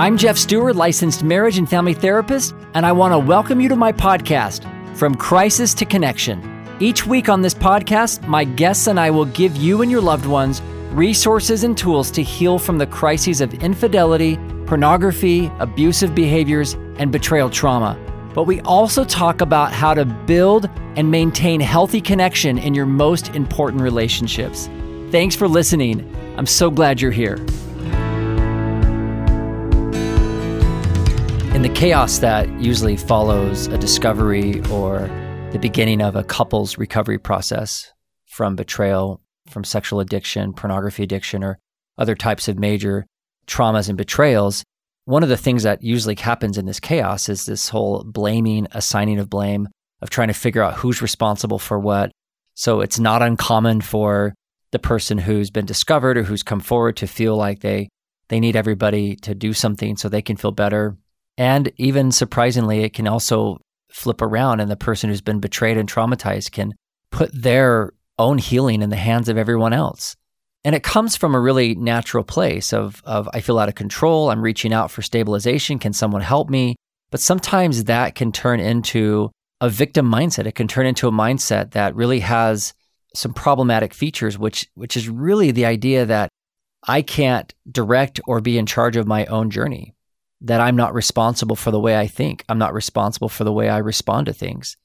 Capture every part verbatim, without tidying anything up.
I'm Jeff Steurer, licensed marriage and family therapist, and I want to welcome you to my podcast, From Crisis to Connection. Each week on this podcast, my guests and I will give you and your loved ones resources and tools to heal from the crises of infidelity, pornography, abusive behaviors, and betrayal trauma. But we also talk about how to build and maintain healthy connection in your most important relationships. Thanks for listening. I'm so glad you're here. In the chaos that usually follows a discovery or the beginning of a couple's recovery process from betrayal, from sexual addiction, pornography addiction, or other types of major traumas and betrayals, one of the things that usually happens in this chaos is this whole blaming, assigning of blame, of trying to figure out who's responsible for what. So it's not uncommon for the person who's been discovered or who's come forward to feel like they they need everybody to do something so they can feel better. And even surprisingly, it can also flip around, and the person who's been betrayed and traumatized can put their own healing in the hands of everyone else. And it comes from a really natural place of, of I feel out of control, I'm reaching out for stabilization, can someone help me? But sometimes that can turn into a victim mindset. It can turn into a mindset that really has some problematic features, which which is really the idea that I can't direct or be in charge of my own journey, that I'm not responsible for the way I think. I'm not responsible for the way I respond to things.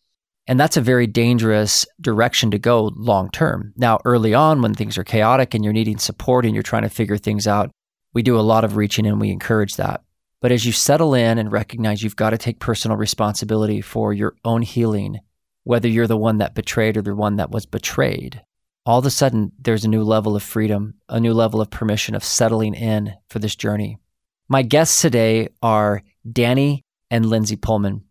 And that's a very dangerous direction to go long-term. Now, early on when things are chaotic and you're needing support and you're trying to figure things out, we do a lot of reaching and we encourage that. But as you settle in and recognize you've got to take personal responsibility for your own healing, whether you're the one that betrayed or the one that was betrayed, all of a sudden there's a new level of freedom, a new level of permission of settling in for this journey. My guests today are Danny and Lindsay Poelman.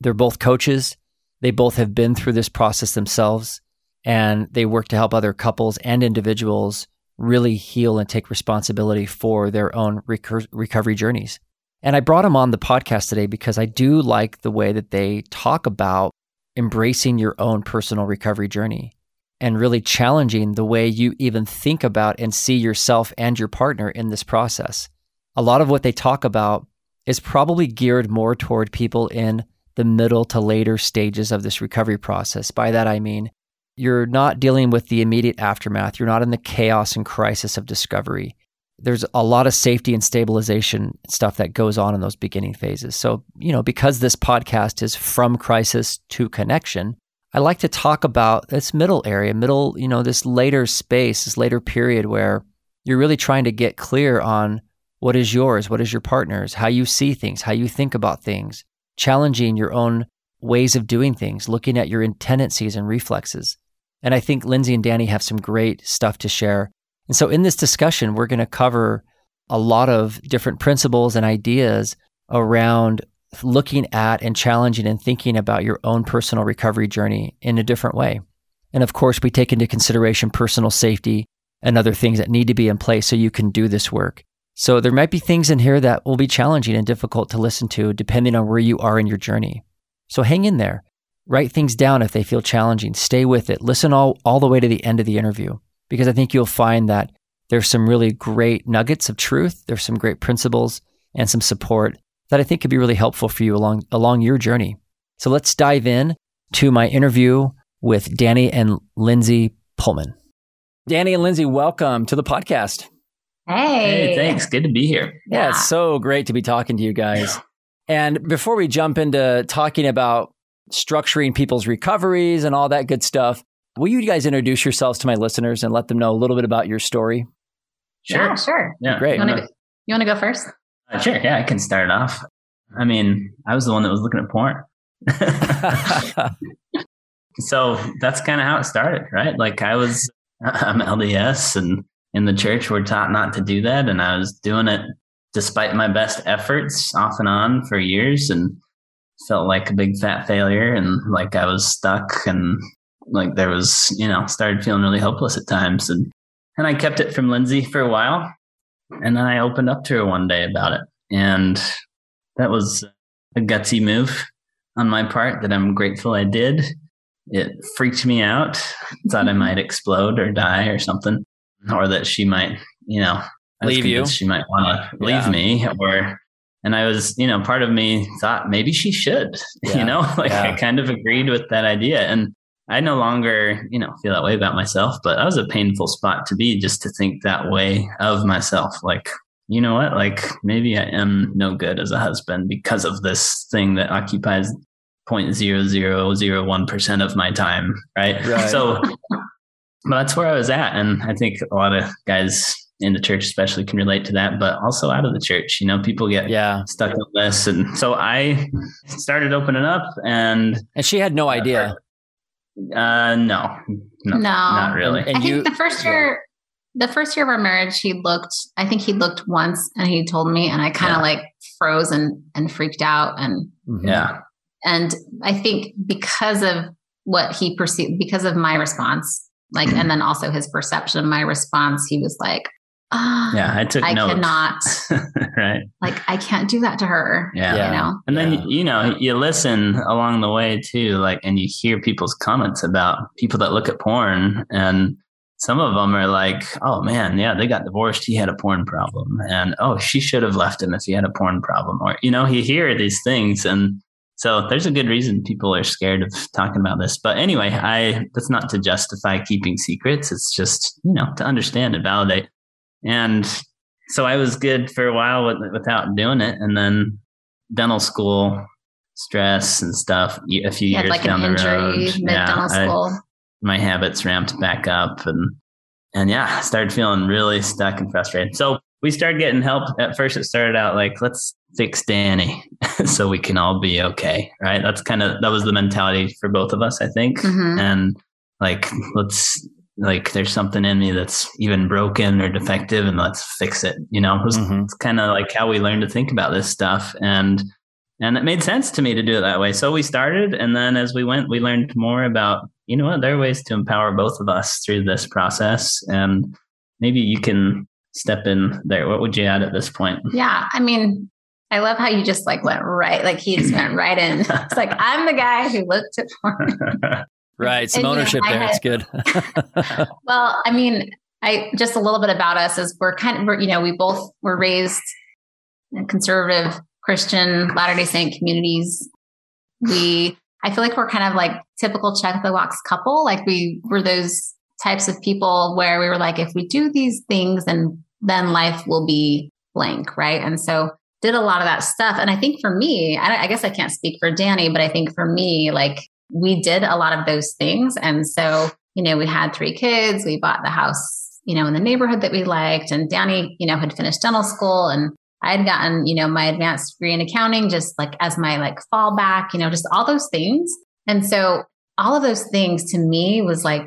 They're both coaches. They both have been through this process themselves, and they work to help other couples and individuals really heal and take responsibility for their own reco- recovery journeys. And I brought them on the podcast today because I do like the way that they talk about embracing your own personal recovery journey and really challenging the way you even think about and see yourself and your partner in this process. A lot of what they talk about is probably geared more toward people in the middle to later stages of this recovery process. By that, I mean, you're not dealing with the immediate aftermath. You're not in the chaos and crisis of discovery. There's a lot of safety and stabilization stuff that goes on in those beginning phases. So, you know, because this podcast is From Crisis to Connection, I like to talk about this middle area, middle, you know, this later space, this later period where you're really trying to get clear on what is yours, what is your partner's, how you see things, how you think about things, challenging your own ways of doing things, looking at your tendencies and reflexes. And I think Lindsay and Danny have some great stuff to share. And so in this discussion, we're going to cover a lot of different principles and ideas around looking at and challenging and thinking about your own personal recovery journey in a different way. And of course, we take into consideration personal safety and other things that need to be in place so you can do this work. So there might be things in here that will be challenging and difficult to listen to depending on where you are in your journey. So hang in there. Write things down if they feel challenging. Stay with it. Listen all, all the way to the end of the interview, because I think you'll find that there's some really great nuggets of truth. There's some great principles and some support that I think could be really helpful for you along, along your journey. So let's dive in to my interview with Danny and Lindsay Poelman. Danny and Lindsay, welcome to the podcast. Hey. hey, thanks. Good to be here. Yeah, yeah, it's so great to be talking to you guys. Yeah. And before we jump into talking about structuring people's recoveries and all that good stuff, will you guys introduce yourselves to my listeners and let them know a little bit about your story? Sure. Yeah, sure. Yeah. Great. You want to go, go first? Uh, sure. Yeah, I can start it off. I mean, I was the one that was looking at porn. So that's kind of how it started, right? Like I was, I'm L D S, and in the church, we're taught not to do that. And I was doing it despite my best efforts off and on for years, and felt like a big fat failure, and like I was stuck, and like there was, you know, started feeling really hopeless at times. And, and I kept it from Lindsay for a while. And then I opened up to her one day about it. And that was a gutsy move on my part that I'm grateful I did. It freaked me out. Thought I might explode or die or something. Or that she might, you know, leave you. She might want to leave yeah. me, or And I was, you know, part of me thought maybe she should, yeah. you know, like yeah. I kind of agreed with that idea. And I no longer, you know, feel that way about myself, but that was a painful spot to be, just to think that way of myself. Like, you know what, like maybe I am no good as a husband because of this thing that occupies zero point zero zero zero one percent of my time. Right. right. So that's where I was at. And I think a lot of guys in the church especially can relate to that, but also out of the church, you know, people get yeah. stuck on this. And so I started opening up, and and she had no idea. Uh, no, no, no, not really. And I you, think the first year, yeah. the first year of our marriage, he looked, I think he looked once and he told me, and I kind of yeah. like froze and, and freaked out. And yeah. And I think because of what he perceived, because of my response, like, and then also his perception of my response, he was like, Oh, yeah, I took I notes. cannot, right? Like, I can't do that to her. Yeah, yeah. you know. And then yeah. you know, you listen along the way too, like, and you hear people's comments about people that look at porn, and some of them are like, "Oh man, yeah, they got divorced. He had a porn problem," and "Oh, she should have left him if he had a porn problem," or you know, you hear these things, and so there's a good reason people are scared of talking about this. But anyway, I that's not to justify keeping secrets. It's just, you know, to understand and validate. And so I was good for a while with, without doing it. And then dental school stress and stuff, a few years like down the road, yeah, I, my habits ramped back up, and, and yeah, I started feeling really stuck and frustrated. So we started getting help. At first it started out like, let's fix Danny so we can all be okay. Right. That's kind of, that was the mentality for both of us, I think. Mm-hmm. And like, let's, like there's something in me that's even broken or defective, and let's fix it. You know, it's mm-hmm. kind of like how we learn to think about this stuff. And, and it made sense to me to do it that way. So we started. And then as we went, we learned more about, you know what, there are ways to empower both of us through this process. And maybe you can step in there. What would you add at this point? Yeah. I mean, I love how you just like went right, like he just went right in. It's like, I'm the guy who looked at porn. Right. Some and, ownership you know, there. Had, it's good. Well, I mean, I just a little bit about us is we're kind of, we're, you know, we both were raised in conservative Christian Latter-day Saint communities. We, I feel like we're kind of like typical check the box couple. Like we were those types of people where we were like, if we do these things, then, then life will be blank. Right. And so did a lot of that stuff. And I think for me, I, I guess I can't speak for Danny, but I think for me, like, we did a lot of those things. And so, you know, we had three kids, we bought the house, you know, in the neighborhood that we liked. And Danny, you know, had finished dental school, and I had gotten, you know, my advanced degree in accounting, just like as my like fallback, you know, just all those things. And so all of those things to me was like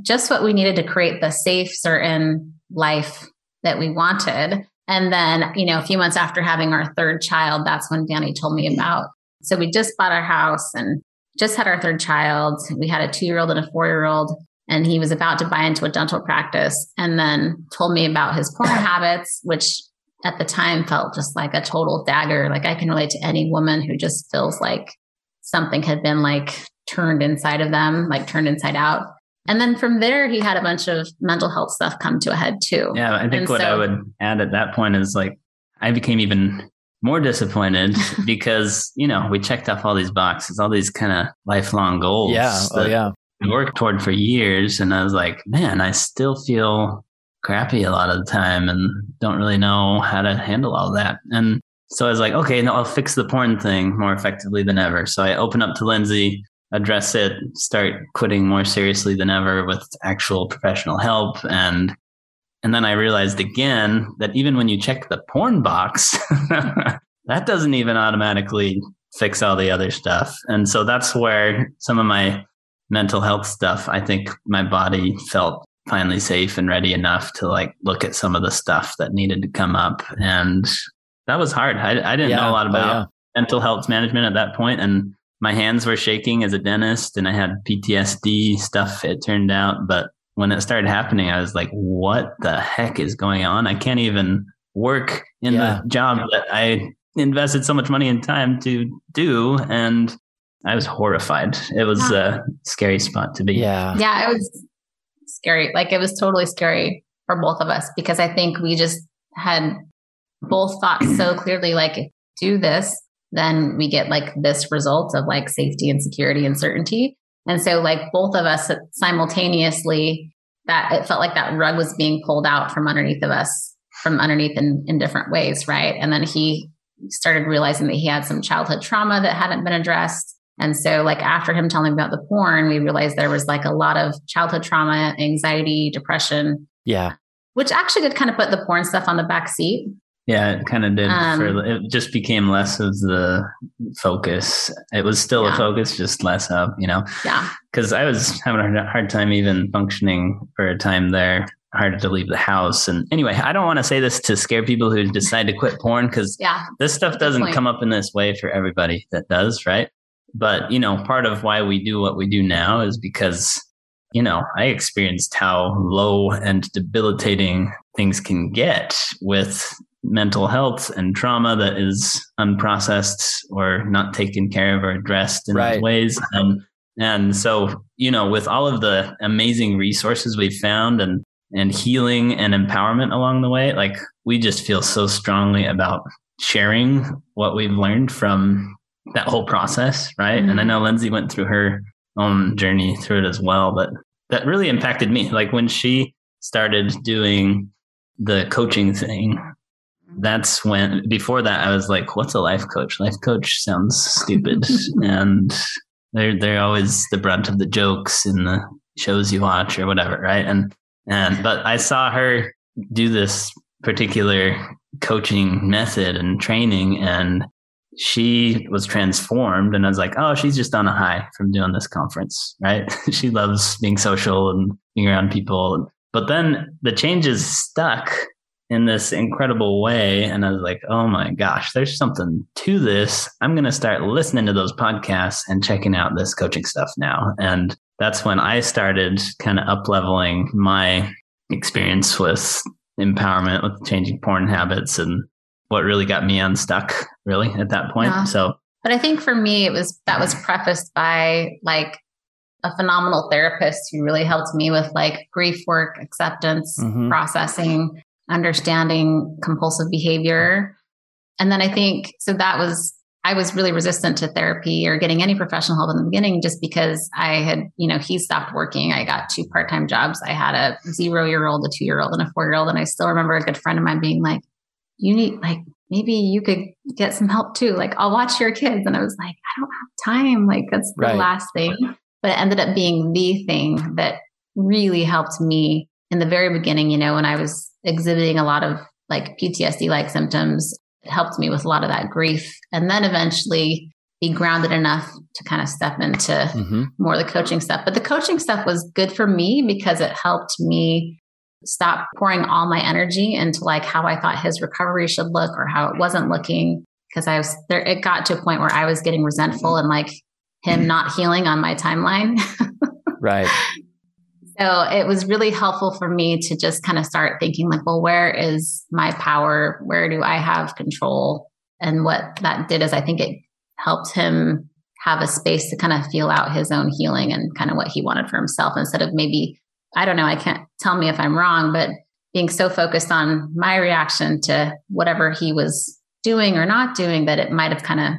just what we needed to create the safe, certain life that we wanted. And then, you know, a few months after having our third child, that's when Danny told me about. So we just bought our house and just had our third child. We had a two-year-old and a four-year-old, and he was about to buy into a dental practice, and then told me about his porn habits, which at the time felt just like a total dagger. Like I can relate to any woman who just feels like something had been like turned inside of them, like turned inside out. And then from there, he had a bunch of mental health stuff come to a head too. Yeah. I think and what so, I would add at that point is like, I became even more disappointed because, you know, we checked off all these boxes, all these kind of lifelong goals yeah. that oh, yeah. we worked toward for years. And I was like, man, I still feel crappy a lot of the time and don't really know how to handle all that. And so I was like, okay, no, I'll fix the porn thing more effectively than ever. So I open up to Lindsay, address it, start quitting more seriously than ever with actual professional help. And And then I realized again that even when you check the porn box, that doesn't even automatically fix all the other stuff. And so that's where some of my mental health stuff, I think my body felt finally safe and ready enough to like look at some of the stuff that needed to come up. And that was hard. I, I didn't yeah, know a lot about oh, yeah. mental health management at that point. And my hands were shaking as a dentist, and I had P T S D stuff, it turned out. But when it started happening, I was like, what the heck is going on? I can't even work in yeah. the job that I invested so much money and time to do. And I was horrified. It was yeah. a scary spot to be. Yeah. Yeah. It was scary. Like it was totally scary for both of us because I think we just had both thought so clearly, like, do this, then we get like this result of like safety and security and certainty. And so like both of us simultaneously, that it felt like that rug was being pulled out from underneath of us, from underneath in, in different ways. Right. And then he started realizing that he had some childhood trauma that hadn't been addressed. And so like after him telling me about the porn, we realized there was like a lot of childhood trauma, anxiety, depression. Yeah. Which actually did kind of put the porn stuff on the back seat. Yeah, it kind of did. Um, for, it just became less of the focus. It was still yeah. a focus, just less of, you know? Yeah. Because I was having a hard time even functioning for a time there. Hard to leave the house. And anyway, I don't want to say this to scare people who decide to quit porn, because yeah, this stuff doesn't come up in this way for everybody that does, right? But, you know, part of why we do what we do now is because, you know, I experienced how low and debilitating things can get with mental health and trauma that is unprocessed or not taken care of or addressed in right. those ways. Um, and so, you know, with all of the amazing resources we've found and, and healing and empowerment along the way, like we just feel so strongly about sharing what we've learned from that whole process. Right. Mm-hmm. And I know Lindsay went through her own journey through it as well, but that really impacted me. Like when she started doing the coaching thing, that's when, before that, I was like, what's a life coach? Life coach sounds stupid. And they're, they're always the brunt of the jokes in the shows you watch or whatever. Right. And, and, but I saw her do this particular coaching method and training, and she was transformed, and I was like, oh, she's just on a high from doing this conference, right? She loves being social and being around people. But then the changes stuck in this incredible way. And I was like, oh my gosh, there's something to this. I'm going to start listening to those podcasts and checking out this coaching stuff now. And that's when I started kind of up-leveling my experience with empowerment, with changing porn habits, and what really got me unstuck really at that point. Yeah. So, but I think for me, it was, that was prefaced by like a phenomenal therapist who really helped me with like grief work, acceptance, mm-hmm. processing, understanding compulsive behavior. And then I think, so that was, I was really resistant to therapy or getting any professional help in the beginning, just because I had, you know, he stopped working. I got two part-time jobs. I had a zero-year-old, a two-year-old, and a four-year-old. And I still remember a good friend of mine being like, you need, like, maybe you could get some help too. Like, I'll watch your kids. And I was like, I don't have time. Like, that's the right. last thing. But it ended up being the thing that really helped me in the very beginning, you know, when I was exhibiting a lot of like P T S D-like symptoms. It helped me with a lot of that grief. And then eventually be grounded enough to kind of step into mm-hmm. more of the coaching stuff. But the coaching stuff was good for me because it helped me stop pouring all my energy into like how I thought his recovery should look or how it wasn't looking. Cause I was there, it got to a point where I was getting resentful and like him not healing on my timeline. Right. So it was really helpful for me to just kind of start thinking like, well, where is my power? Where do I have control? And what that did is I think it helped him have a space to kind of feel out his own healing and kind of what he wanted for himself, instead of maybe, I don't know, I can't tell me if I'm wrong, but being so focused on my reaction to whatever he was doing or not doing, that it might've kind of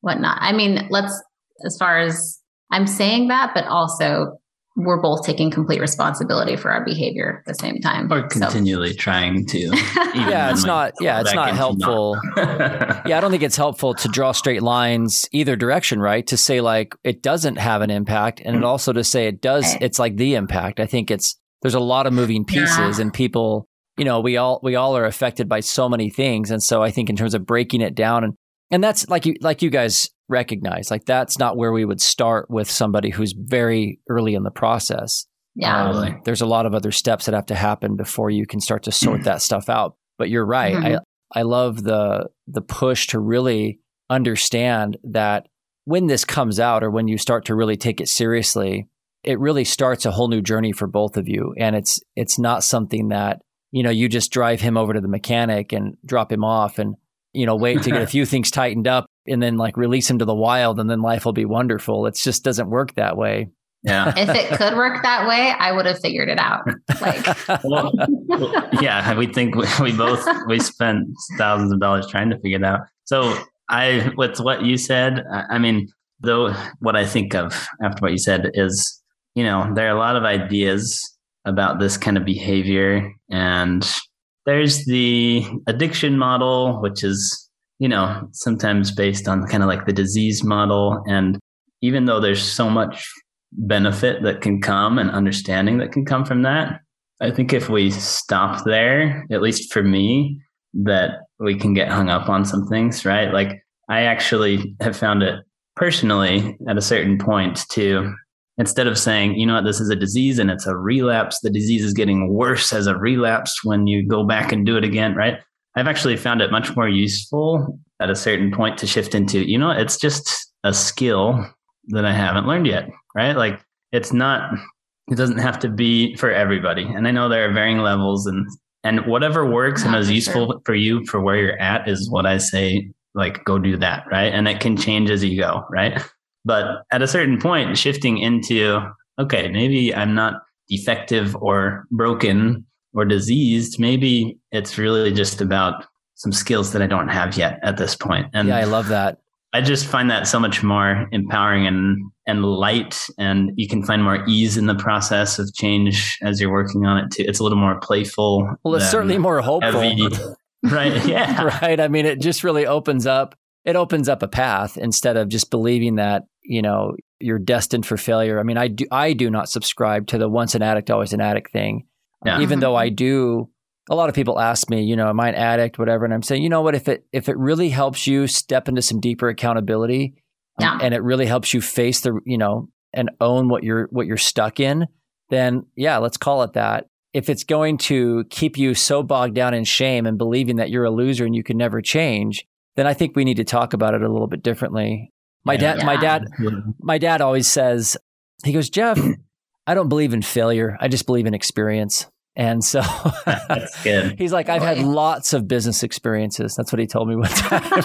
whatnot. I mean, let's, as far as I'm saying that, but also we're both taking complete responsibility for our behavior at the same time. Or continually so. trying to. yeah, it's not, yeah, it's not helpful. Not. yeah. I don't think it's helpful to draw straight lines either direction, right? To say like, it doesn't have an impact. And mm-hmm. it also to say it does, right. it's like the impact. I think it's, there's a lot of moving pieces yeah. and people, you know, we all, we all are affected by so many things. And so I think in terms of breaking it down, and, and that's like you, like you guys recognize, like that's not where we would start with somebody who's very early in the process. Yeah. Um, there's a lot of other steps that have to happen before you can start to sort that stuff out. But you're right. Mm-hmm. I, I love the, the push to really understand that when this comes out or when you start to really take it seriously, it really starts a whole new journey for both of you. And it's, it's not something that, you know, you just drive him over to the mechanic and drop him off and, you know, wait to get a few things tightened up and then like release him to the wild and then life will be wonderful. It just doesn't work that way. Yeah. If it could work that way, I would have figured it out. Like, well, well, yeah, we think we, we both, we spent thousands of dollars trying to figure it out. So I, with what you said, I mean, though, what I think of after what you said is, you know, there are a lot of ideas about this kind of behavior, and there's the addiction model, which is, you know, sometimes based on kind of like the disease model. And even though there's so much benefit that can come and understanding that can come from that, I think if we stop there, at least for me, that we can get hung up on some things, right? Like I actually have found it personally at a certain point to, instead of saying, you know what, this is a disease and it's a relapse, the disease is getting worse as a relapse when you go back and do it again, right? I've actually found it much more useful at a certain point to shift into, you know, it's just a skill that I haven't learned yet, right? Like it's not, it doesn't have to be for everybody. And I know there are varying levels, and and whatever works and is useful for you for where you're at is what I say, like, go do that, right? And it can change as you go, right? But at a certain point, shifting into, okay, maybe I'm not defective or broken or diseased. Maybe it's really just about some skills that I don't have yet at this point. And yeah, I love that. I just find that so much more empowering and, and light, and you can find more ease in the process of change as you're working on it too. It's a little more playful. Well, it's certainly more hopeful. Heavy, right. Yeah. Right. I mean, it just really opens up, it opens up a path instead of just believing that, you know, you're destined for failure. I mean, I do, I do not subscribe to the once an addict, always an addict thing. Yeah. Even though I do, a lot of people ask me, you know, am I an addict, whatever? And I'm saying, you know what, if it if it really helps you step into some deeper accountability, yeah. um, and it really helps you face the, you know, and own what you're what you're stuck in, then yeah, let's call it that. If it's going to keep you so bogged down in shame and believing that you're a loser and you can never change, then I think we need to talk about it a little bit differently. My yeah. dad, yeah. my dad, yeah. my dad always says, he goes, Jeff, I don't believe in failure. I just believe in experience. And so that's good. He's like, I've had lots of business experiences. That's what he told me one time.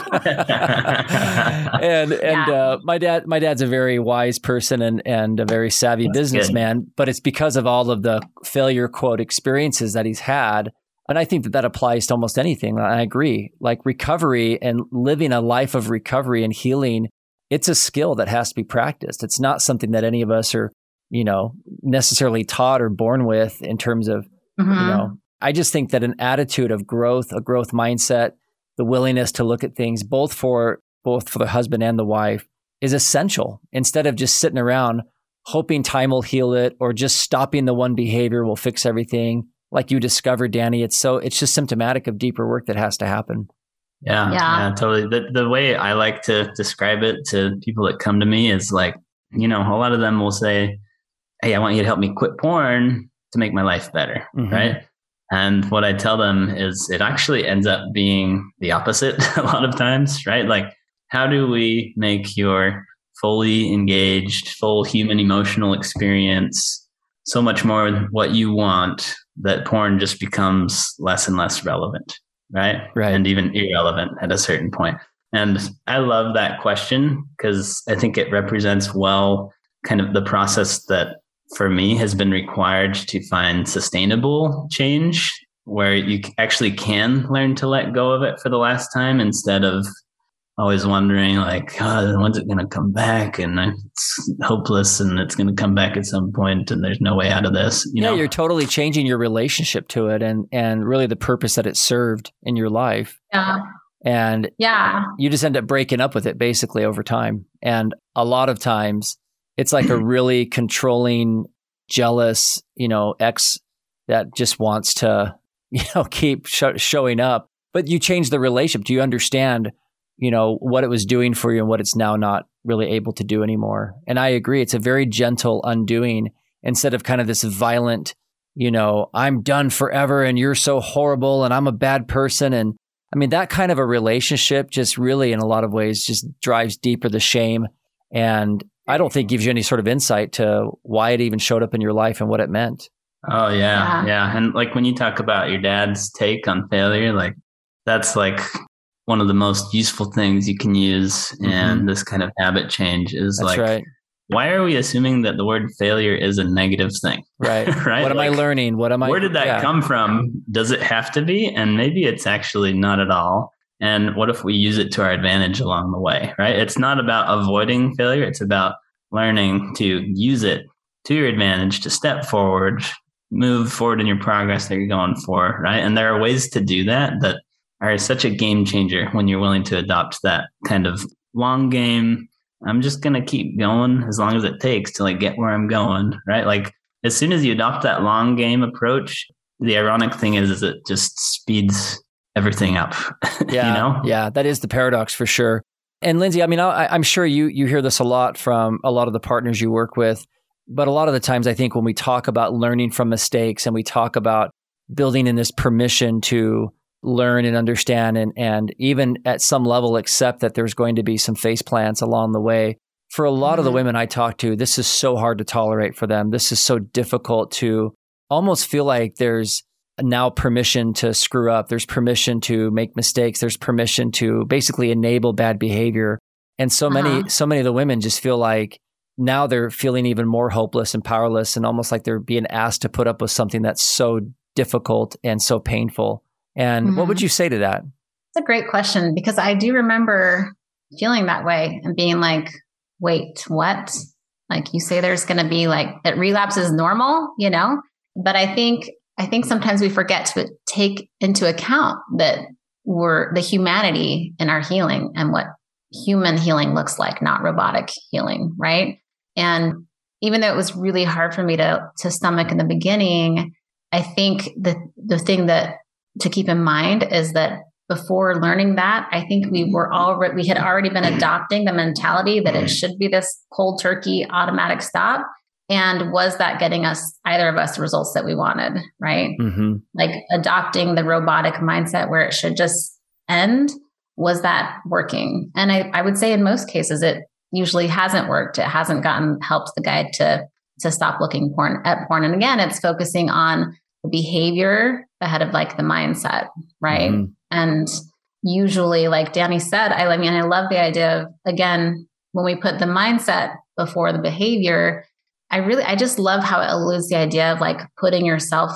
and and yeah. uh, my dad, my dad's a very wise person and and a very savvy that's businessman. Good. But it's because of all of the failure quote experiences that he's had, and I think that that applies to almost anything. I agree. Like recovery and living a life of recovery and healing, it's a skill that has to be practiced. It's not something that any of us are, you know, necessarily taught or born with in terms of. Mm-hmm. You know, I just think that an attitude of growth, a growth mindset, the willingness to look at things both for both for the husband and the wife is essential, instead of just sitting around hoping time will heal it or just stopping the one behavior will fix everything. Like you discovered, Danny, it's so it's just symptomatic of deeper work that has to happen. Yeah, yeah, yeah totally. The, the way I like to describe it to people that come to me is like, you know, a lot of them will say, hey, I want you to help me quit porn to make my life better, mm-hmm. right? And what I tell them is it actually ends up being the opposite a lot of times, right? Like, how do we make your fully engaged, full human emotional experience so much more what you want that porn just becomes less and less relevant, right? Right. And even irrelevant at a certain point. And I love that question because I think it represents well kind of the process that for me has been required to find sustainable change where you actually can learn to let go of it for the last time, instead of always wondering like, oh, when's it going to come back? And it's hopeless and it's going to come back at some point and there's no way out of this. You yeah, know? You're totally changing your relationship to it and, and really the purpose that it served in your life. Yeah. And yeah. you just end up breaking up with it basically over time. And a lot of times, it's like a really controlling, jealous, you know, ex that just wants to, you know, keep sh- showing up. But you change the relationship. Do you understand, you know, what it was doing for you and what it's now not really able to do anymore? And I agree. It's a very gentle undoing instead of kind of this violent, you know, I'm done forever and you're so horrible and I'm a bad person. And I mean, that kind of a relationship just really in a lot of ways just drives deeper the shame, and I don't think gives you any sort of insight to why it even showed up in your life and what it meant. Oh yeah, yeah. Yeah. And like when you talk about your dad's take on failure, like that's like one of the most useful things you can use mm-hmm. in this kind of habit change is that's like, right. why are we assuming that the word failure is a negative thing? Right. right? What am like, I learning? What am I? Where did that yeah. come from? Does it have to be? And maybe it's actually not at all. And what if we use it to our advantage along the way, right? It's not about avoiding failure. It's about learning to use it to your advantage, to step forward, move forward in your progress that you're going for, right? And there are ways to do that that are such a game changer when you're willing to adopt that kind of long game. I'm just going to keep going as long as it takes to like get where I'm going, right? Like as soon as you adopt that long game approach, the ironic thing is, is it just speeds everything up. Yeah. You know? Yeah. That is the paradox for sure. And Lindsay, I mean, I, I'm sure you, you hear this a lot from a lot of the partners you work with, but a lot of the times I think when we talk about learning from mistakes and we talk about building in this permission to learn and understand and and even at some level accept that there's going to be some face plants along the way. For a lot mm-hmm. of the women I talk to, this is so hard to tolerate for them. This is so difficult to almost feel like there's now permission to screw up. There's permission to make mistakes. There's permission to basically enable bad behavior. And so uh-huh. many, so many of the women just feel like now they're feeling even more hopeless and powerless and almost like they're being asked to put up with something that's so difficult and so painful. And mm-hmm. what would you say to that? It's a great question because I do remember feeling that way and being like, wait, what? Like you say there's going to be like, that relapse is normal, you know? But I think, I think sometimes we forget to take into account that we're the humanity in our healing and what human healing looks like, not robotic healing, right? And even though it was really hard for me to to stomach in the beginning, I think the the thing that to keep in mind is that before learning that, I think we were all, re- we had already been adopting the mentality that it should be this cold turkey automatic stop. And was that getting us, either of us, the results that we wanted, right? Mm-hmm. Like adopting the robotic mindset where it should just end, was that working? And I, I would say in most cases, it usually hasn't worked. It hasn't gotten, helped the guy to, to stop looking porn at porn. And again, it's focusing on the behavior ahead of like the mindset, right? Mm-hmm. And usually, like Danny said, I, I mean, I love the idea of, again, when we put the mindset before the behavior, I really, I just love how it alludes the idea of like putting yourself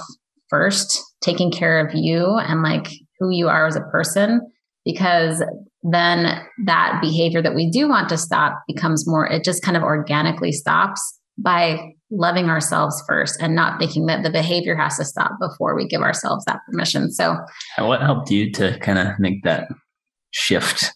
first, taking care of you and like who you are as a person, because then that behavior that we do want to stop becomes more, it just kind of organically stops by loving ourselves first and not thinking that the behavior has to stop before we give ourselves that permission. So what helped you to kind of make that shift?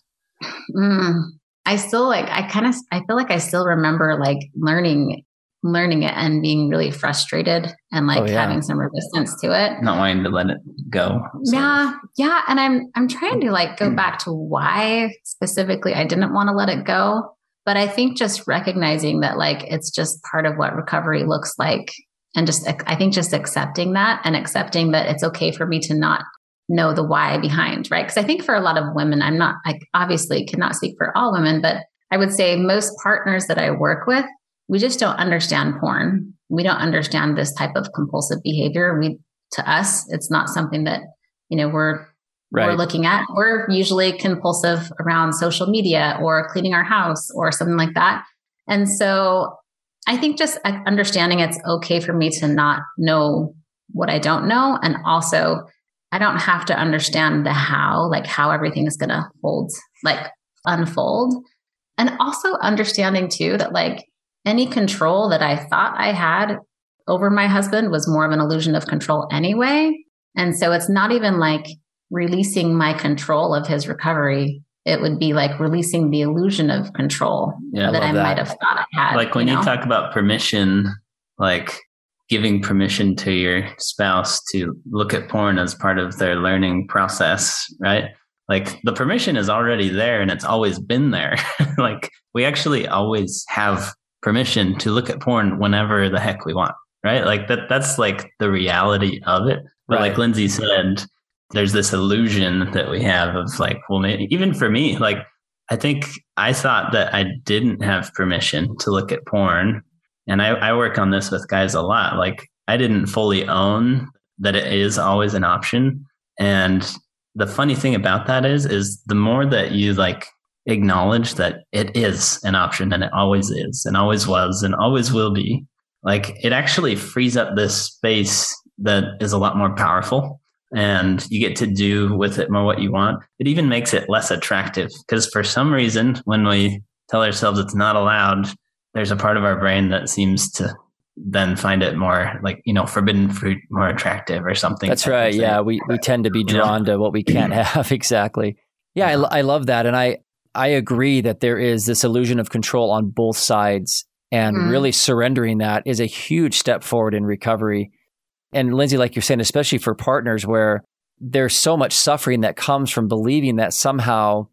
Mm, I still like, I kind of, I feel like I still remember like learning learning it and being really frustrated and like oh, yeah. having some resistance to it. Not wanting to let it go. So. Yeah. Yeah. And I'm, I'm trying to like go back to why specifically I didn't want to let it go. But I think just recognizing that like, it's just part of what recovery looks like. And just, I think just accepting that and accepting that it's okay for me to not know the why behind. Right. Cause I think for a lot of women, I'm not, I obviously cannot speak for all women, but I would say most partners that I work with, we just don't understand porn. We don't understand this type of compulsive behavior. We, to us, it's not something that, you know, we're, right. we're looking at. We're usually compulsive around social media or cleaning our house or something like that. And so I think just understanding it's okay for me to not know what I don't know. And also I don't have to understand the how, like how everything is going to hold, like unfold. And also understanding too, that like, any control that I thought I had over my husband was more of an illusion of control anyway. And so it's not even like releasing my control of his recovery. It would be like releasing the illusion of control yeah, that I, I might have thought I had. Like when you know? You talk about permission, like giving permission to your spouse to look at porn as part of their learning process, right? Like the permission is already there and it's always been there. Like we actually always have permission to look at porn whenever the heck we want, right? Like that that's like the reality of it. But right. like Lindsay said, there's this illusion that we have of like, well, maybe, even for me, like I think I thought that I didn't have permission to look at porn. And I, I work on this with guys a lot. Like I didn't fully own that it is always an option. And the funny thing about that is, is the more that you like acknowledge that it is an option and it always is and always was and always will be, like it actually frees up this space that is a lot more powerful and you get to do with it more what you want. It even makes it less attractive, because for some reason, when we tell ourselves it's not allowed, there's a part of our brain that seems to then find it more like, you know, forbidden fruit more attractive or something. That's right. Yeah. We, we tend to be drawn to what we can't have. Exactly. Yeah. I, I love that. And I, I agree that there is this illusion of control on both sides, and mm. really surrendering that is a huge step forward in recovery. And Lindsay, like you're saying, especially for partners where there's so much suffering that comes from believing that somehow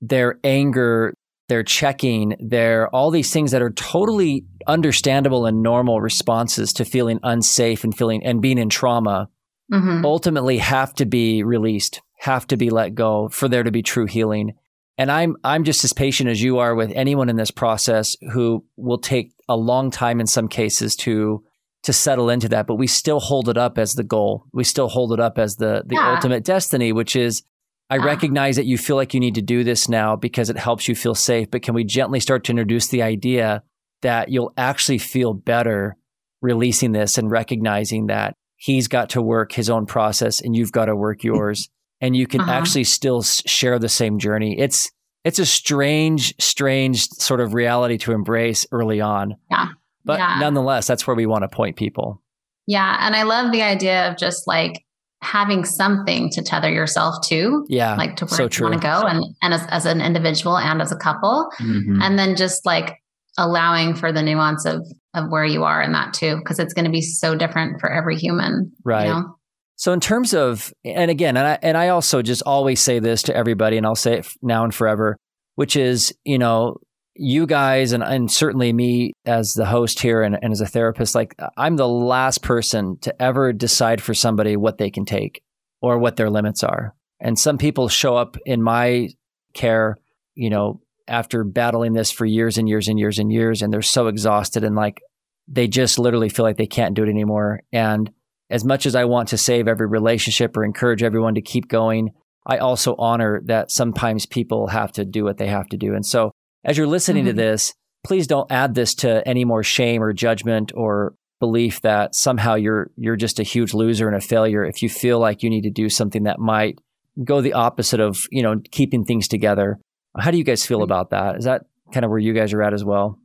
their anger, their checking, their all these things that are totally understandable and normal responses to feeling unsafe and feeling and being in trauma mm-hmm. ultimately have to be released, have to be let go for there to be true healing. And I'm I'm just as patient as you are with anyone in this process who will take a long time in some cases to to settle into that, but we still hold it up as the goal. We still hold it up as the the yeah. ultimate destiny, which is I yeah. recognize that you feel like you need to do this now because it helps you feel safe, but can we gently start to introduce the idea that you'll actually feel better releasing this and recognizing that he's got to work his own process and you've got to work yours. And you can uh-huh. actually still share the same journey. It's it's a strange, strange sort of reality to embrace early on. Yeah. But yeah. nonetheless, that's where we want to point people. Yeah. And I love the idea of just like having something to tether yourself to. Yeah. Like to where so you true. want to go so. and, and as, as an individual and as a couple. Mm-hmm. And then just like allowing for the nuance of of where you are in that too, because it's going to be so different for every human. Right. You know? So in terms of, and again, and I, and I also just always say this to everybody, and I'll say it now and forever, which is, you know, you guys and, and certainly me as the host here and, and as a therapist, like I'm the last person to ever decide for somebody what they can take or what their limits are. And some people show up in my care, you know, after battling this for years and years and years and years, and they're so exhausted and like they just literally feel like they can't do it anymore. And as much as I want to save every relationship or encourage everyone to keep going, I also honor that sometimes people have to do what they have to do. And so as you're listening mm-hmm. to this, please don't add this to any more shame or judgment or belief that somehow you're you're just a huge loser and a failure if you feel like you need to do something that might go the opposite of, you know, keeping things together. How do you guys feel about that? Is that kind of where you guys are at as well?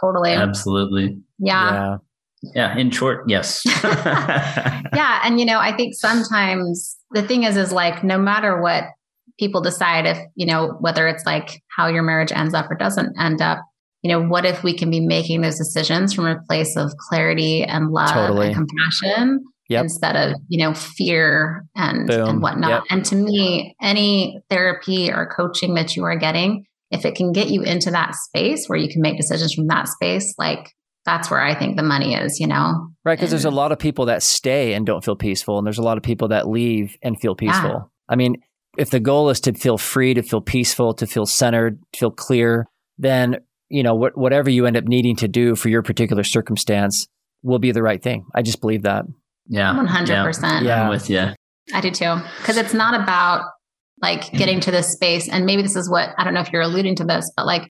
Totally. Absolutely. Yeah. Yeah. Yeah. In short, yes. Yeah. And, you know, I think sometimes the thing is, is like, no matter what people decide, if, you know, whether it's like how your marriage ends up or doesn't end up, you know, what if we can be making those decisions from a place of clarity and love totally. and compassion yep. instead of, you know, fear and, and whatnot. Yep. And to me, any therapy or coaching that you are getting, if it can get you into that space where you can make decisions from that space, like, that's where I think the money is, you know? Right. Because there's a lot of people that stay and don't feel peaceful. And there's a lot of people that leave and feel peaceful. Yeah. I mean, if the goal is to feel free, to feel peaceful, to feel centered, to feel clear, then, you know, wh- whatever you end up needing to do for your particular circumstance will be the right thing. I just believe that. Yeah. one hundred percent. Yeah. I'm with you. I do too. Because it's not about like getting to this space. And maybe this is what, I don't know if you're alluding to this, but like,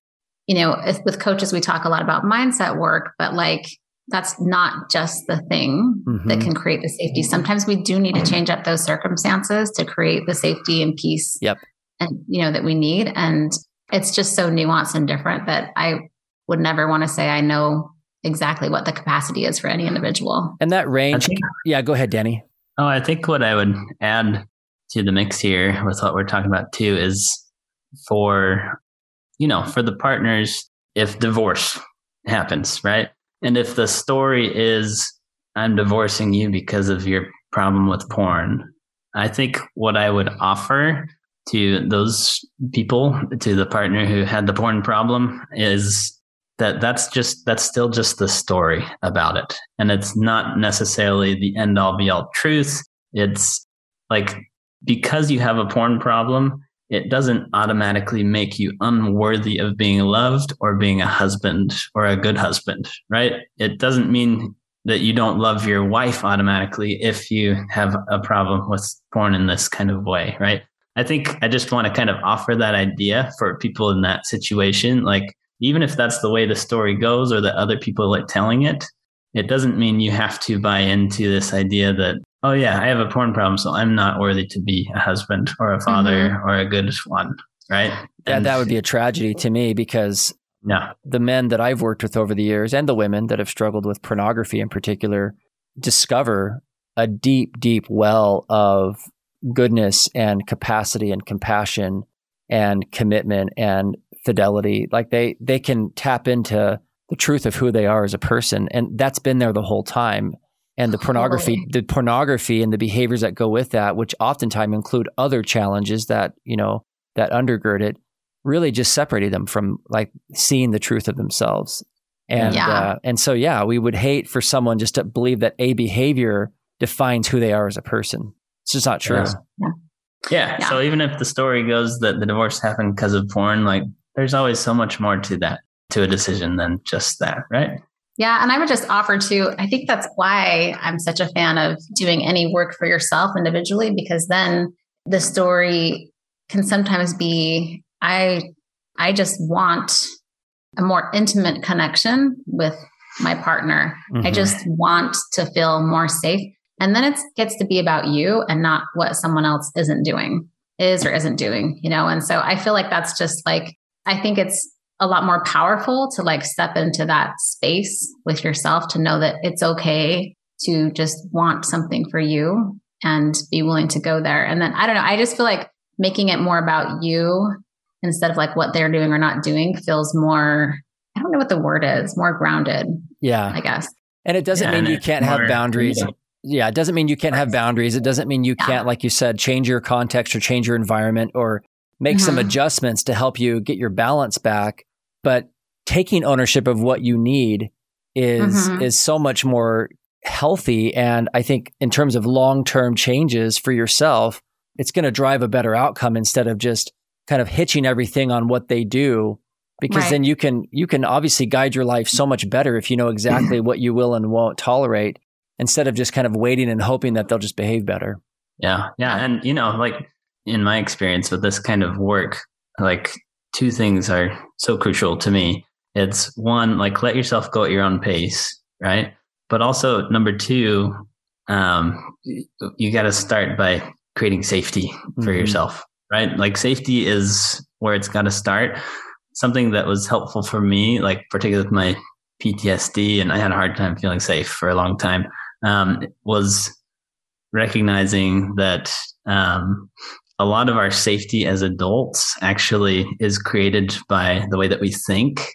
you know, if, with coaches, we talk a lot about mindset work, but like, that's not just the thing mm-hmm. that can create the safety. Sometimes we do need to change up those circumstances to create the safety and peace yep. and, you know, that we need. And it's just so nuanced and different that I would never want to say I know exactly what the capacity is for any individual. And that range. Think, yeah, go ahead, Danny. Oh, I think what I would add to the mix here with what we're talking about too is for... you know, for the partners, if divorce happens, right? And if the story is, I'm divorcing you because of your problem with porn, I think what I would offer to those people, to the partner who had the porn problem, is that that's just, that's still just the story about it. And it's not necessarily the end all be all truth. It's like, because you have a porn problem, it doesn't automatically make you unworthy of being loved or being a husband or a good husband, right? It doesn't mean that you don't love your wife automatically if you have a problem with porn in this kind of way, right? I think I just want to kind of offer that idea for people in that situation. Like, even if that's the way the story goes or that other people are telling it, it doesn't mean you have to buy into this idea that oh yeah, I have a porn problem, so I'm not worthy to be a husband or a father mm-hmm. or a good one, right? That, and, that would be a tragedy to me, because yeah. the men that I've worked with over the years, and the women that have struggled with pornography in particular, discover a deep, deep well of goodness and capacity and compassion and commitment and fidelity. Like they they can tap into the truth of who they are as a person, and that's been there the whole time. And the pornography, the pornography and the behaviors that go with that, which oftentimes include other challenges that, you know, that undergird it, really just separated them from like seeing the truth of themselves. And yeah. uh, and so, yeah, we would hate for someone just to believe that a behavior defines who they are as a person. It's just not true. Yeah. Yeah. Yeah. yeah. So even if the story goes that the divorce happened because of porn, like there's always so much more to that, to a decision than just that. Right. Yeah. And I would just offer to, I think that's why I'm such a fan of doing any work for yourself individually, because then the story can sometimes be, I, I just want a more intimate connection with my partner. Mm-hmm. I just want to feel more safe. And then it gets to be about you and not what someone else isn't doing, is or isn't doing, you know? And so I feel like that's just like, I think it's a lot more powerful to like step into that space with yourself, to know that it's okay to just want something for you and be willing to go there. And then, I don't know, I just feel like making it more about you instead of like what they're doing or not doing feels more, I don't know what the word is, more grounded. Yeah. I guess. And it doesn't yeah, mean you can't have boundaries. Yeah. Yeah, it doesn't mean you can't have boundaries. It doesn't mean you yeah. can't, like you said, change your context or change your environment or make mm-hmm. some adjustments to help you get your balance back. But taking ownership of what you need is mm-hmm. is so much more healthy. And I think in terms of long-term changes for yourself, it's going to drive a better outcome instead of just kind of hitching everything on what they do. Because right. then you can you can obviously guide your life so much better if you know exactly what you will and won't tolerate, instead of just kind of waiting and hoping that they'll just behave better. Yeah. Yeah. And, you know, like in my experience with this kind of work, like two things are so crucial to me. It's one, like let yourself go at your own pace. Right. But also number two, um, you got to start by creating safety for mm-hmm. yourself. Right. Like safety is where it's got to start. Something that was helpful for me, like particularly with my P T S D, and I had a hard time feeling safe for a long time, um, was recognizing that um, a lot of our safety as adults actually is created by the way that we think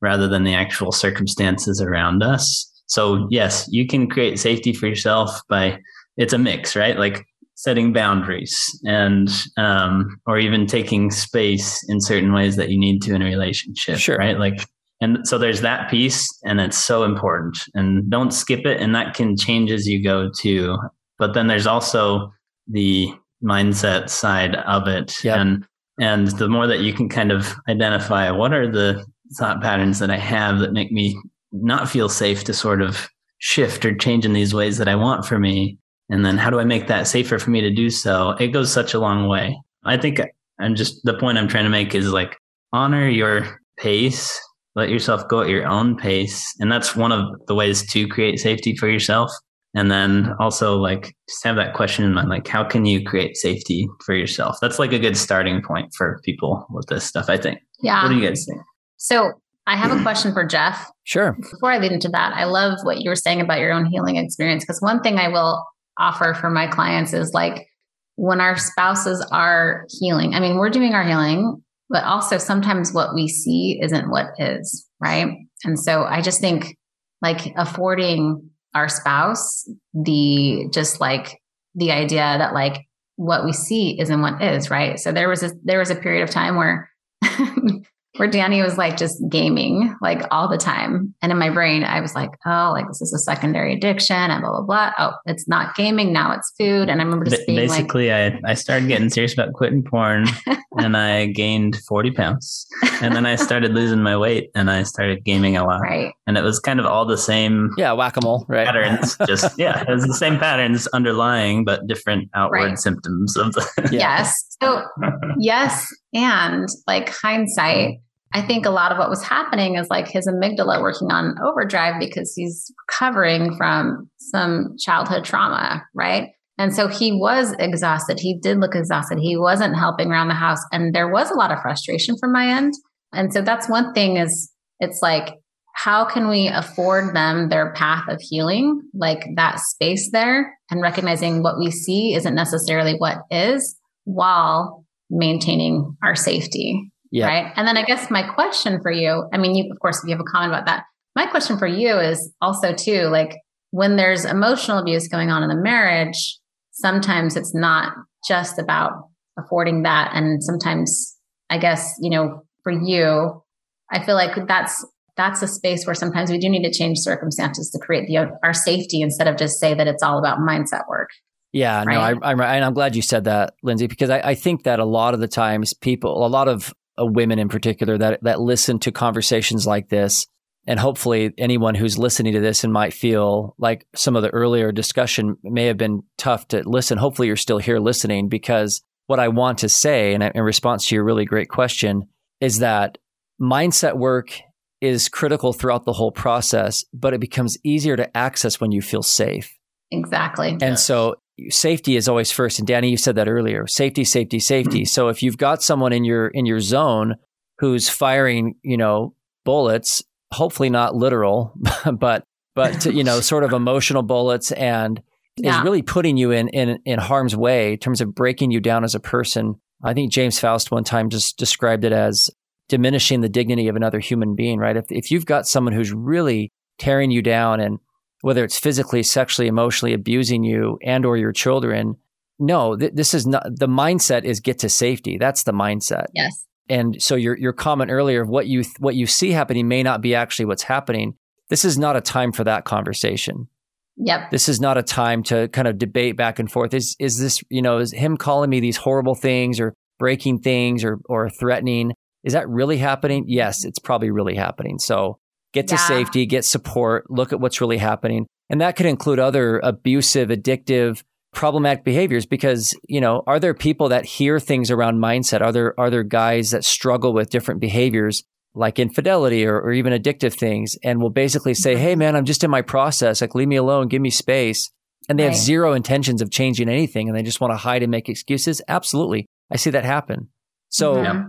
rather than the actual circumstances around us. So yes, you can create safety for yourself by, it's a mix, right? Like setting boundaries and, um, or even taking space in certain ways that you need to in a relationship, sure. right? Like, and so there's that piece, and it's so important, and don't skip it. And that can change as you go too. But then there's also the mindset side of it. Yep. And, and the more that you can kind of identify what are the thought patterns that I have that make me not feel safe to sort of shift or change in these ways that I want for me. And then how do I make that safer for me to do so? It goes such a long way. I think I'm just, the point I'm trying to make is like, honor your pace. Let yourself go at your own pace. And that's one of the ways to create safety for yourself. And then also like just have that question in mind, like how can you create safety for yourself? That's like a good starting point for people with this stuff, I think. Yeah. What do you guys think? So I have a question for Jeff. Sure. Before I lead into that, I love what you were saying about your own healing experience. Because one thing I will offer for my clients is like when our spouses are healing, I mean, we're doing our healing, but also sometimes what we see isn't what is, right? And so I just think like affording our spouse the, just like the idea that like what we see isn't what is, right? So there was a, there was a period of time where, where Danny was like just gaming like all the time. And in my brain, I was like, oh, like this is a secondary addiction and blah, blah, blah. Oh, it's not gaming. Now it's food. And I remember just being basically, like, I, I started getting serious about quitting porn. And I gained forty pounds, and then I started losing my weight, and I started gaming a lot. Right. And it was kind of all the same. Yeah. Whack-a-mole. Right. Patterns. Just, yeah. It was the same patterns underlying, but different outward right. symptoms of the. Yeah. Yes. So yes. And like hindsight, I think a lot of what was happening is like his amygdala working on overdrive because he's recovering from some childhood trauma, right? And so he was exhausted. He did look exhausted. He wasn't helping around the house. And there was a lot of frustration from my end. And so that's one thing is it's like, how can we afford them their path of healing, like that space there, and recognizing what we see isn't necessarily what is while maintaining our safety, yeah. right? And then I guess my question for you, I mean, you, of course, if you have a comment about that, my question for you is also too, like when there's emotional abuse going on in the marriage, sometimes it's not just about affording that. And sometimes I guess, you know, for you, I feel like that's, that's a space where sometimes we do need to change circumstances to create the, our safety instead of just say that it's all about mindset work. Yeah, right? no, I, I'm right. And I'm glad you said that, Lindsay, because I, I think that a lot of the times people, a lot of uh, women in particular that, that listen to conversations like this, and hopefully anyone who's listening to this and might feel like some of the earlier discussion may have been tough to listen. Hopefully you're still here listening, because what I want to say, and in response to your really great question, is that mindset work is critical throughout the whole process, but it becomes easier to access when you feel safe. Exactly. And yeah. so safety is always first. And Danny, you said that earlier, safety, safety, safety. Mm-hmm. So if you've got someone in your, in your zone who's firing, you know, bullets, hopefully not literal, but, but, you know, sort of emotional bullets, and yeah. is really putting you in, in, in harm's way in terms of breaking you down as a person. I think James Faust one time just described it as diminishing the dignity of another human being, right? If if you've got someone who's really tearing you down, and whether it's physically, sexually, emotionally abusing you and or your children, no, th- this is not, the mindset is get to safety. That's the mindset. Yes. And so your your comment earlier of what you th- what you see happening may not be actually what's happening. This is not a time for that conversation. Yep. This is not a time to kind of debate back and forth. Is is this, you know, is him calling me these horrible things or breaking things or or threatening? Is that really happening? Yes, it's probably really happening. So get to yeah. safety, get support, look at what's really happening. And that could include other abusive, addictive, problematic behaviors, because, you know, are there people that hear things around mindset? Are there, are there guys that struggle with different behaviors like infidelity or, or even addictive things, and will basically say, hey man, I'm just in my process, like leave me alone, give me space. And they right. have zero intentions of changing anything, and they just want to hide and make excuses. Absolutely. I see that happen. So yeah.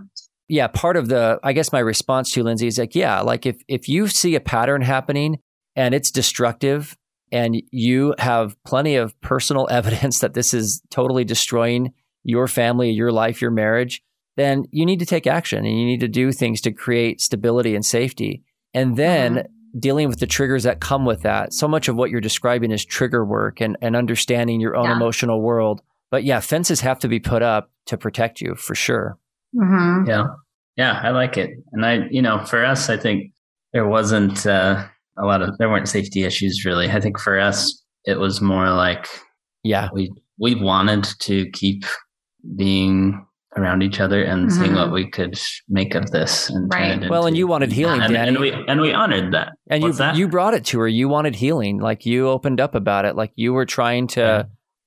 Yeah, part of the, I guess my response to Lindsay is like, yeah, like if if you see a pattern happening and it's destructive, and you have plenty of personal evidence that this is totally destroying your family, your life, your marriage, then you need to take action, and you need to do things to create stability and safety. And then mm-hmm. dealing with the triggers that come with that. So much of what you're describing is trigger work and, and understanding your own yeah. emotional world. But yeah, fences have to be put up to protect you for sure. Mm-hmm. Yeah. Yeah. I like it. And I, you know, for us, I think there wasn't uh, a lot of, there weren't safety issues really. I think for us, it was more like, yeah, we, we wanted to keep being around each other and mm-hmm. seeing what we could make of this. And right. Well, into, and you wanted healing, yeah, Danny. And we, and we honored that. And What's you, that? you brought it to her. You wanted healing. Like you opened up about it. Like you were trying to, yeah.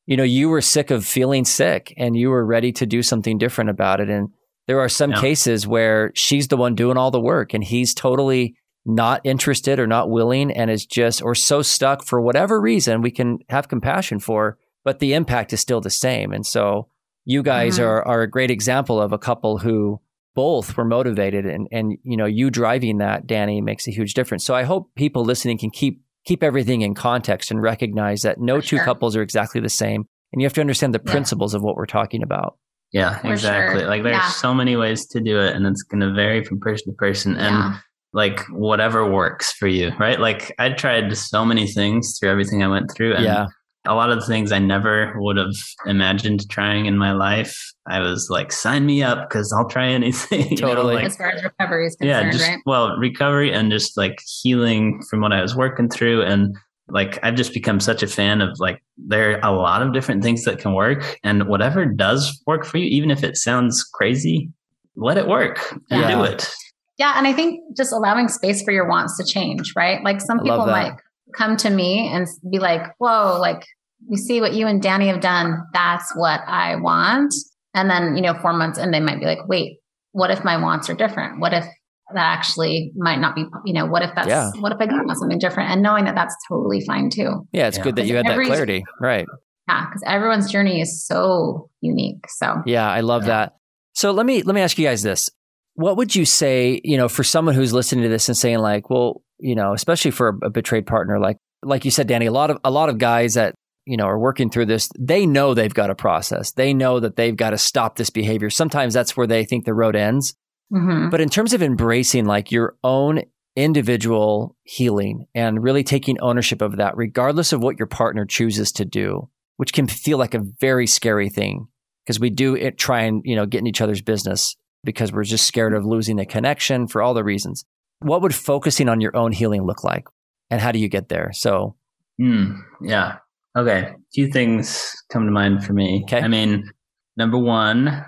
you know, you were sick of feeling sick, and you were ready to do something different about it. And there are some yeah. cases where she's the one doing all the work, and he's totally not interested or not willing, and is just, or so stuck for whatever reason we can have compassion for, but the impact is still the same. And so you guys mm-hmm. are, are a great example of a couple who both were motivated, and, and, you know, you driving that, Danny, makes a huge difference. So I hope people listening can keep, keep everything in context and recognize that no for two sure. couples are exactly the same. And you have to understand the yeah. principles of what we're talking about. Yeah, For exactly. Sure. Like there's yeah. so many ways to do it, and it's going to vary from person to person, and yeah. like whatever works for you, right? Like I tried so many things through everything I went through, and yeah. a lot of the things I never would have imagined trying in my life, I was like, sign me up, because I'll try anything. Totally. Like, as far as recovery is concerned, yeah, just, right? Well, recovery and just like healing from what I was working through. And like, I've just become such a fan of like, there are a lot of different things that can work, and whatever does work for you, even if it sounds crazy, let it work and yeah. do it. Yeah. And I think just allowing space for your wants to change, right? Like some people might come to me and be like, whoa, like we see what you and Danny have done. That's what I want. And then, you know, four months in, they might be like, wait, what if my wants are different? What if that actually might not be, you know, what if that's, yeah. what if I do something different, and knowing that that's totally fine too. Yeah. It's yeah. good that you had that clarity. Right. Yeah. Cause everyone's journey is so unique. So yeah, I love yeah. that. So let me, let me ask you guys this. What would you say, you know, for someone who's listening to this and saying like, well, you know, especially for a, a betrayed partner, like, like you said, Danny, a lot of, a lot of guys that, you know, are working through this, they know they've got a process. They know that they've got to stop this behavior. Sometimes that's where they think the road ends. Mm-hmm. But in terms of embracing like your own individual healing and really taking ownership of that, regardless of what your partner chooses to do, which can feel like a very scary thing because we do it, try and, you know, get in each other's business because we're just scared of losing the connection for all the reasons. What would focusing on your own healing look like, and how do you get there? So, mm, yeah. Okay. A few things come to mind for me. Okay. I mean, number one,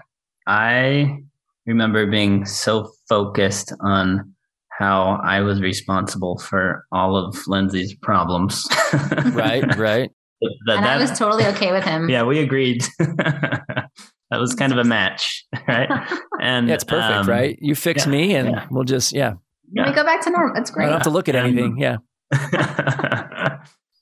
I remember being so focused on how I was responsible for all of Lindsay's problems. Right, right. That, that, and I was totally okay with him. Yeah, we agreed. That was kind of a match, right? And yeah, it's perfect, um, right? You fix yeah, me and yeah. we'll just, yeah. yeah. We go back to normal. That's great. I don't have to look at anything, yeah.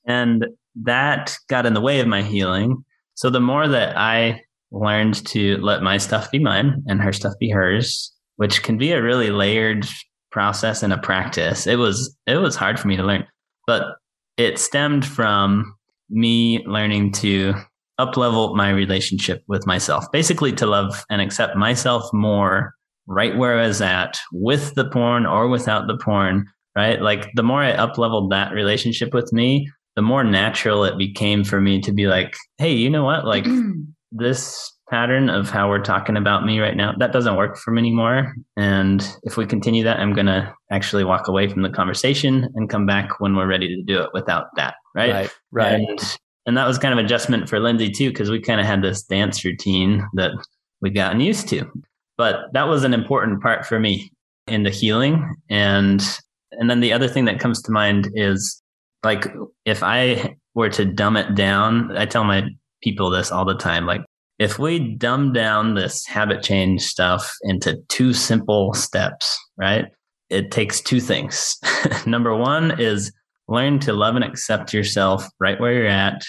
And that got in the way of my healing. So the more that I learned to let my stuff be mine and her stuff be hers, which can be a really layered process and a practice. It was, it was hard for me to learn, but it stemmed from me learning to up-level my relationship with myself, basically to love and accept myself more right where I was at, with the porn or without the porn, right? Like the more I up-leveled that relationship with me, the more natural it became for me to be like, hey, you know what? Like this pattern of how we're talking about me right now, that doesn't work for me anymore. And if we continue that, I'm going to actually walk away from the conversation and come back when we're ready to do it without that. Right. Right. right. And, and that was kind of adjustment for Lindsay too, because we kind of had this dance routine that we'd gotten used to, but that was an important part for me in the healing. And, and then the other thing that comes to mind is like, if I were to dumb it down, I tell my people this all the time. Like, if we dumb down this habit change stuff into two simple steps, right? It takes two things. Number one is learn to love and accept yourself right where you're at,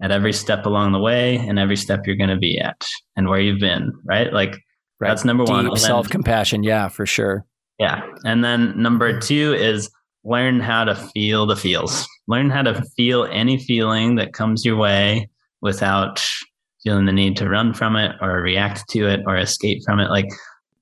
at every step along the way and every step you're going to be at and where you've been, right? Like right. that's number one. Deep self-compassion. Yeah, for sure. Yeah. And then number two is learn how to feel the feels. Learn how to feel any feeling that comes your way without feeling the need to run from it or react to it or escape from it. Like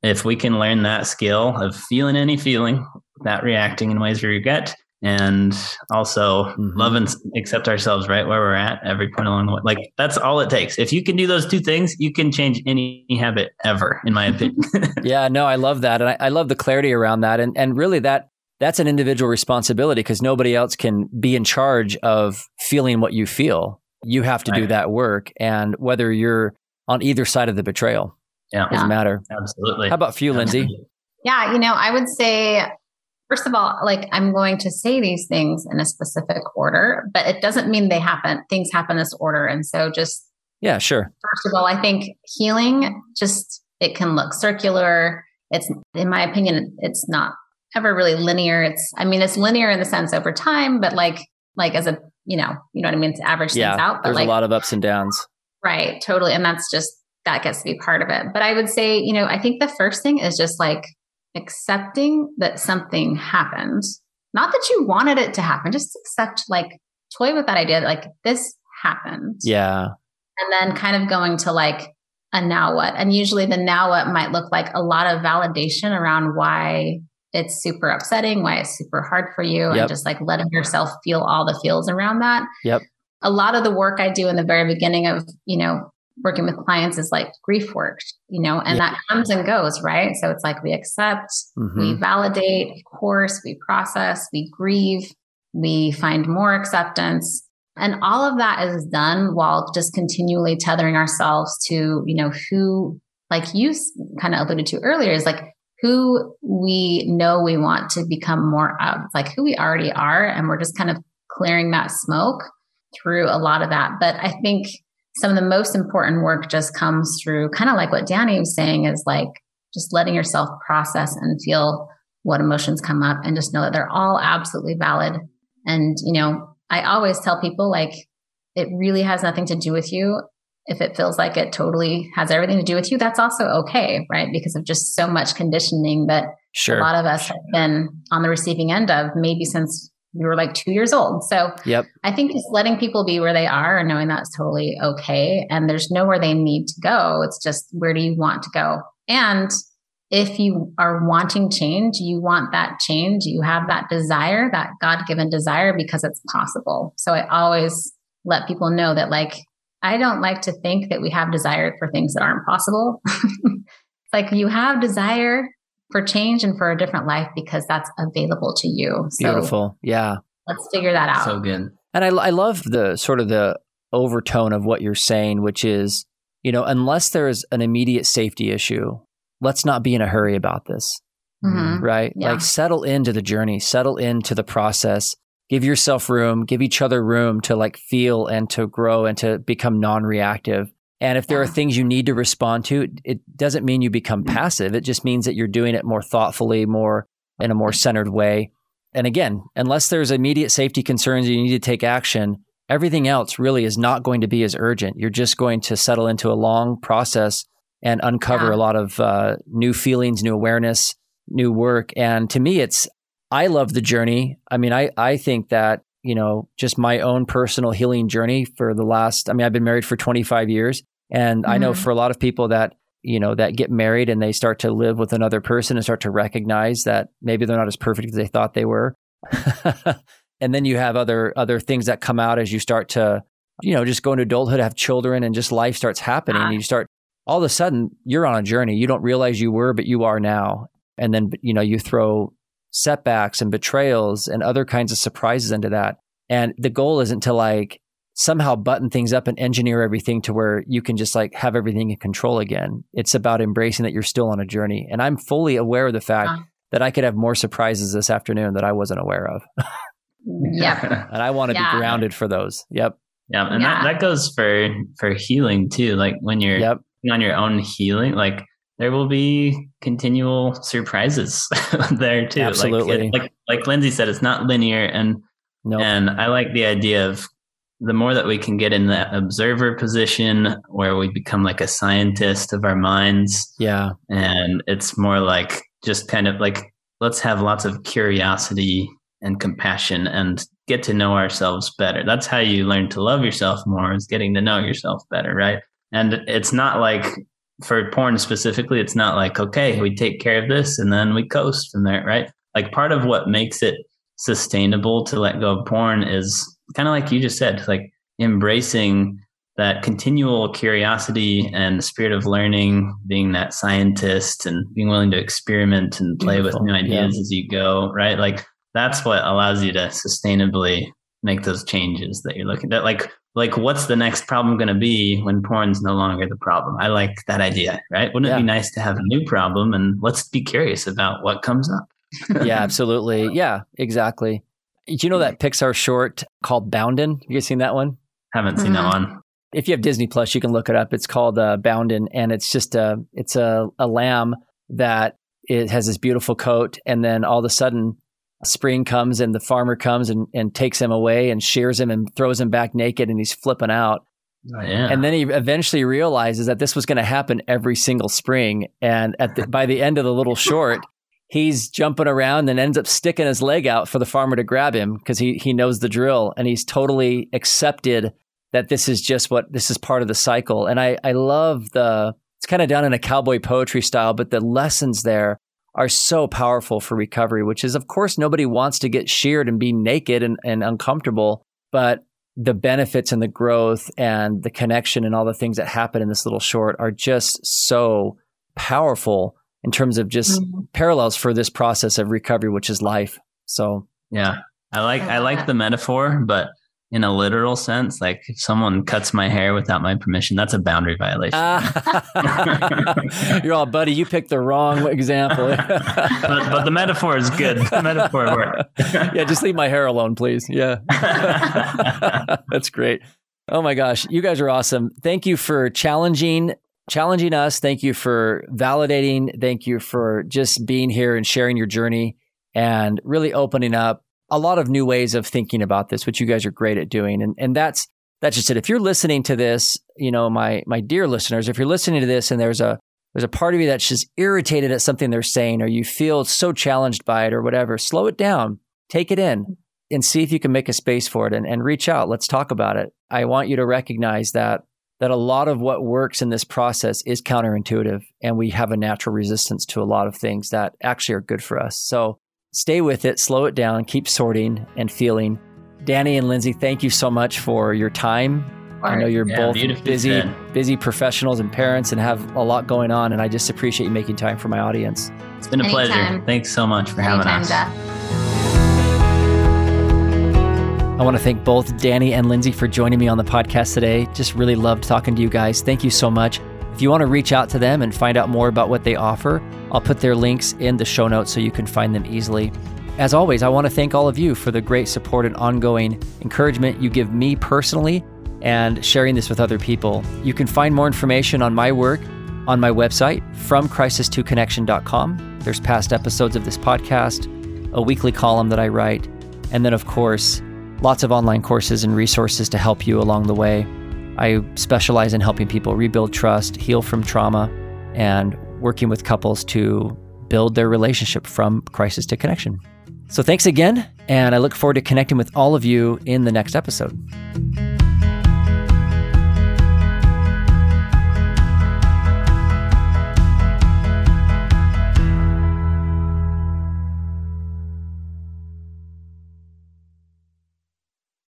if we can learn that skill of feeling any feeling without reacting in ways we regret, and also mm-hmm. love and accept ourselves right where we're at every point along the way. Like that's all it takes. If you can do those two things, you can change any habit ever, in my opinion. Yeah, no, I love that. And I, I love the clarity around that. And and really that that's an individual responsibility because nobody else can be in charge of feeling what you feel. You have to right. do that work, and whether you're on either side of the betrayal, yeah. doesn't matter. Absolutely. How about for you, Lindsay? Absolutely. Yeah, you know, I would say, first of all, like I'm going to say these things in a specific order, but it doesn't mean they happen. Things happen this order, and so just yeah, sure. First of all, I think healing just it can look circular. It's, in my opinion, it's not ever really linear. It's, I mean, it's linear in the sense over time, but like like as a you know, you know what I mean? To average yeah, things out. But there's like, a lot of ups and downs. Right. Totally. And that's just, that gets to be part of it. But I would say, you know, I think the first thing is just like accepting that something happened. Not that you wanted it to happen, just accept, like toy with that idea that like this happened. Yeah. And then kind of going to like a now what, and usually the now what might look like a lot of validation around why it's super upsetting, why it's super hard for you, yep. and just like letting yourself feel all the feels around that. Yep. A lot of the work I do in the very beginning of, you know, working with clients is like grief work, you know, and yep. that comes and goes, right? So it's like we accept, mm-hmm. we validate, of course, we process, we grieve, we find more acceptance. And all of that is done while just continually tethering ourselves to, you know, who, like you kind of alluded to earlier, is like, who we know we want to become more of, like who we already are. And we're just kind of clearing that smoke through a lot of that. But I think some of the most important work just comes through kind of like what Danny was saying, is like just letting yourself process and feel what emotions come up, and just know that they're all absolutely valid. And, you know, I always tell people, like, it really has nothing to do with you. If it feels like it totally has everything to do with you, that's also okay, right? Because of just so much conditioning that sure. a lot of us have been on the receiving end of, maybe since we were like two years old. So yep. I think just letting people be where they are and knowing that's totally okay. And there's nowhere they need to go. It's just, where do you want to go? And if you are wanting change, you want that change, you have that desire, that God-given desire, because it's possible. So I always let people know that, like, I don't like to think that we have desire for things that aren't possible. It's like, you have desire for change and for a different life because that's available to you. So beautiful. Yeah. Let's figure that out. So good. And I, I love the sort of the overtone of what you're saying, which is, you know, unless there is an immediate safety issue, let's not be in a hurry about this, mm-hmm. right? Yeah. Like, settle into the journey, settle into the process. Give yourself room, give each other room to, like, feel and to grow and to become non-reactive. And if there yeah. are things you need to respond to, it doesn't mean you become mm-hmm. passive. It just means that you're doing it more thoughtfully, more in a more centered way. And again, unless there's immediate safety concerns and you need to take action, everything else really is not going to be as urgent. You're just going to settle into a long process and uncover yeah. a lot of uh, new feelings, new awareness, new work. And to me, it's, I love the journey. I mean, I, I think that, you know, just my own personal healing journey for the last, I mean, I've been married for twenty-five years. And mm-hmm. I know for a lot of people that, you know, that get married and they start to live with another person and start to recognize that maybe they're not as perfect as they thought they were. And then you have other, other things that come out as you start to, you know, just go into adulthood, have children, and just life starts happening. Ah. And you start, all of a sudden, you're on a journey. You don't realize you were, but you are now. And then, you know, you throw setbacks and betrayals and other kinds of surprises into that. And the goal isn't to, like, somehow button things up and engineer everything to where you can just, like, have everything in control again. It's about embracing that you're still on a journey. And I'm fully aware of the fact uh, that I could have more surprises this afternoon that I wasn't aware of. yeah. And I want to yeah. be grounded for those. Yep. Yeah. And yeah. That, that goes for, for healing too. Like, when you're yep. on your own healing, like, there will be continual surprises there too. Absolutely. Like, like, like Lindsay said, it's not linear. And, nope. and I like the idea of, the more that we can get in that observer position where we become like a scientist of our minds. Yeah. And it's more like, just kind of like, let's have lots of curiosity and compassion and get to know ourselves better. That's how you learn to love yourself more, is getting to know yourself better. Right. And it's not like, for porn specifically, it's not like, okay, we take care of this and then we coast from there, right? Like, part of what makes it sustainable to let go of porn is kind of like you just said, like, embracing that continual curiosity and the spirit of learning, being that scientist and being willing to experiment and play Beautiful. With new ideas yeah. as you go, right? Like, that's what allows you to sustainably make those changes that you're looking at. Like, Like, what's the next problem going to be when porn's no longer the problem? I like that idea, right? Wouldn't yeah. it be nice to have a new problem? And let's be curious about what comes up. yeah, absolutely. Yeah, exactly. Do you know that Pixar short called Boundin? You guys seen that one? Haven't seen mm-hmm. that one. If you have Disney Plus, you can look it up. It's called uh, Boundin, and it's just a it's a, a lamb that it has this beautiful coat, and then all of a sudden, spring comes and the farmer comes and, and takes him away and shears him and throws him back naked, and he's flipping out. Oh, yeah. And then he eventually realizes that this was going to happen every single spring. And at the, by the end of the little short, he's jumping around and ends up sticking his leg out for the farmer to grab him because he he knows the drill, and he's totally accepted that this is just what this is part of the cycle. And I I love the it's kind of done in a cowboy poetry style, but the lessons there are so powerful for recovery, which is, of course, nobody wants to get sheared and be naked and, and uncomfortable, but the benefits and the growth and the connection and all the things that happen in this little short are just so powerful in terms of just mm-hmm. parallels for this process of recovery, which is life. So, yeah, I like, I like the metaphor, but in a literal sense, like, if someone cuts my hair without my permission, that's a boundary violation. Uh, you're all, buddy, you picked the wrong example. but, but the metaphor is good. The metaphor worked. yeah, just leave my hair alone, please. Yeah. That's great. Oh my gosh. You guys are awesome. Thank you for challenging challenging us. Thank you for validating. Thank you for just being here and sharing your journey and really opening up a lot of new ways of thinking about this, which you guys are great at doing. And and that's that's just it. If you're listening to this, you know, my my dear listeners, if you're listening to this and there's a there's a part of you that's just irritated at something they're saying, or you feel so challenged by it or whatever, slow it down, take it in and see if you can make a space for it, and, and reach out. Let's talk about it. I want you to recognize that that a lot of what works in this process is counterintuitive, and we have a natural resistance to a lot of things that actually are good for us. So stay with it, slow it down, keep sorting and feeling. Danny and Lindsay, thank you so much for your time. All I know you're yeah, both busy, said. busy professionals and parents and have a lot going on, and I just appreciate you making time for my audience. It's been a Anytime. pleasure. Thanks so much for Anytime, having us. Jeff. I want to thank both Danny and Lindsay for joining me on the podcast today. Just really loved talking to you guys. Thank you so much. If you want to reach out to them and find out more about what they offer, I'll put their links in the show notes so you can find them easily. As always, I want to thank all of you for the great support and ongoing encouragement you give me personally and sharing this with other people. You can find more information on my work on my website, from crisis to connection dot com. There's past episodes of this podcast, a weekly column that I write, and then, of course, lots of online courses and resources to help you along the way. I specialize in helping people rebuild trust, heal from trauma, and working with couples to build their relationship from crisis to connection. So thanks again, and I look forward to connecting with all of you in the next episode.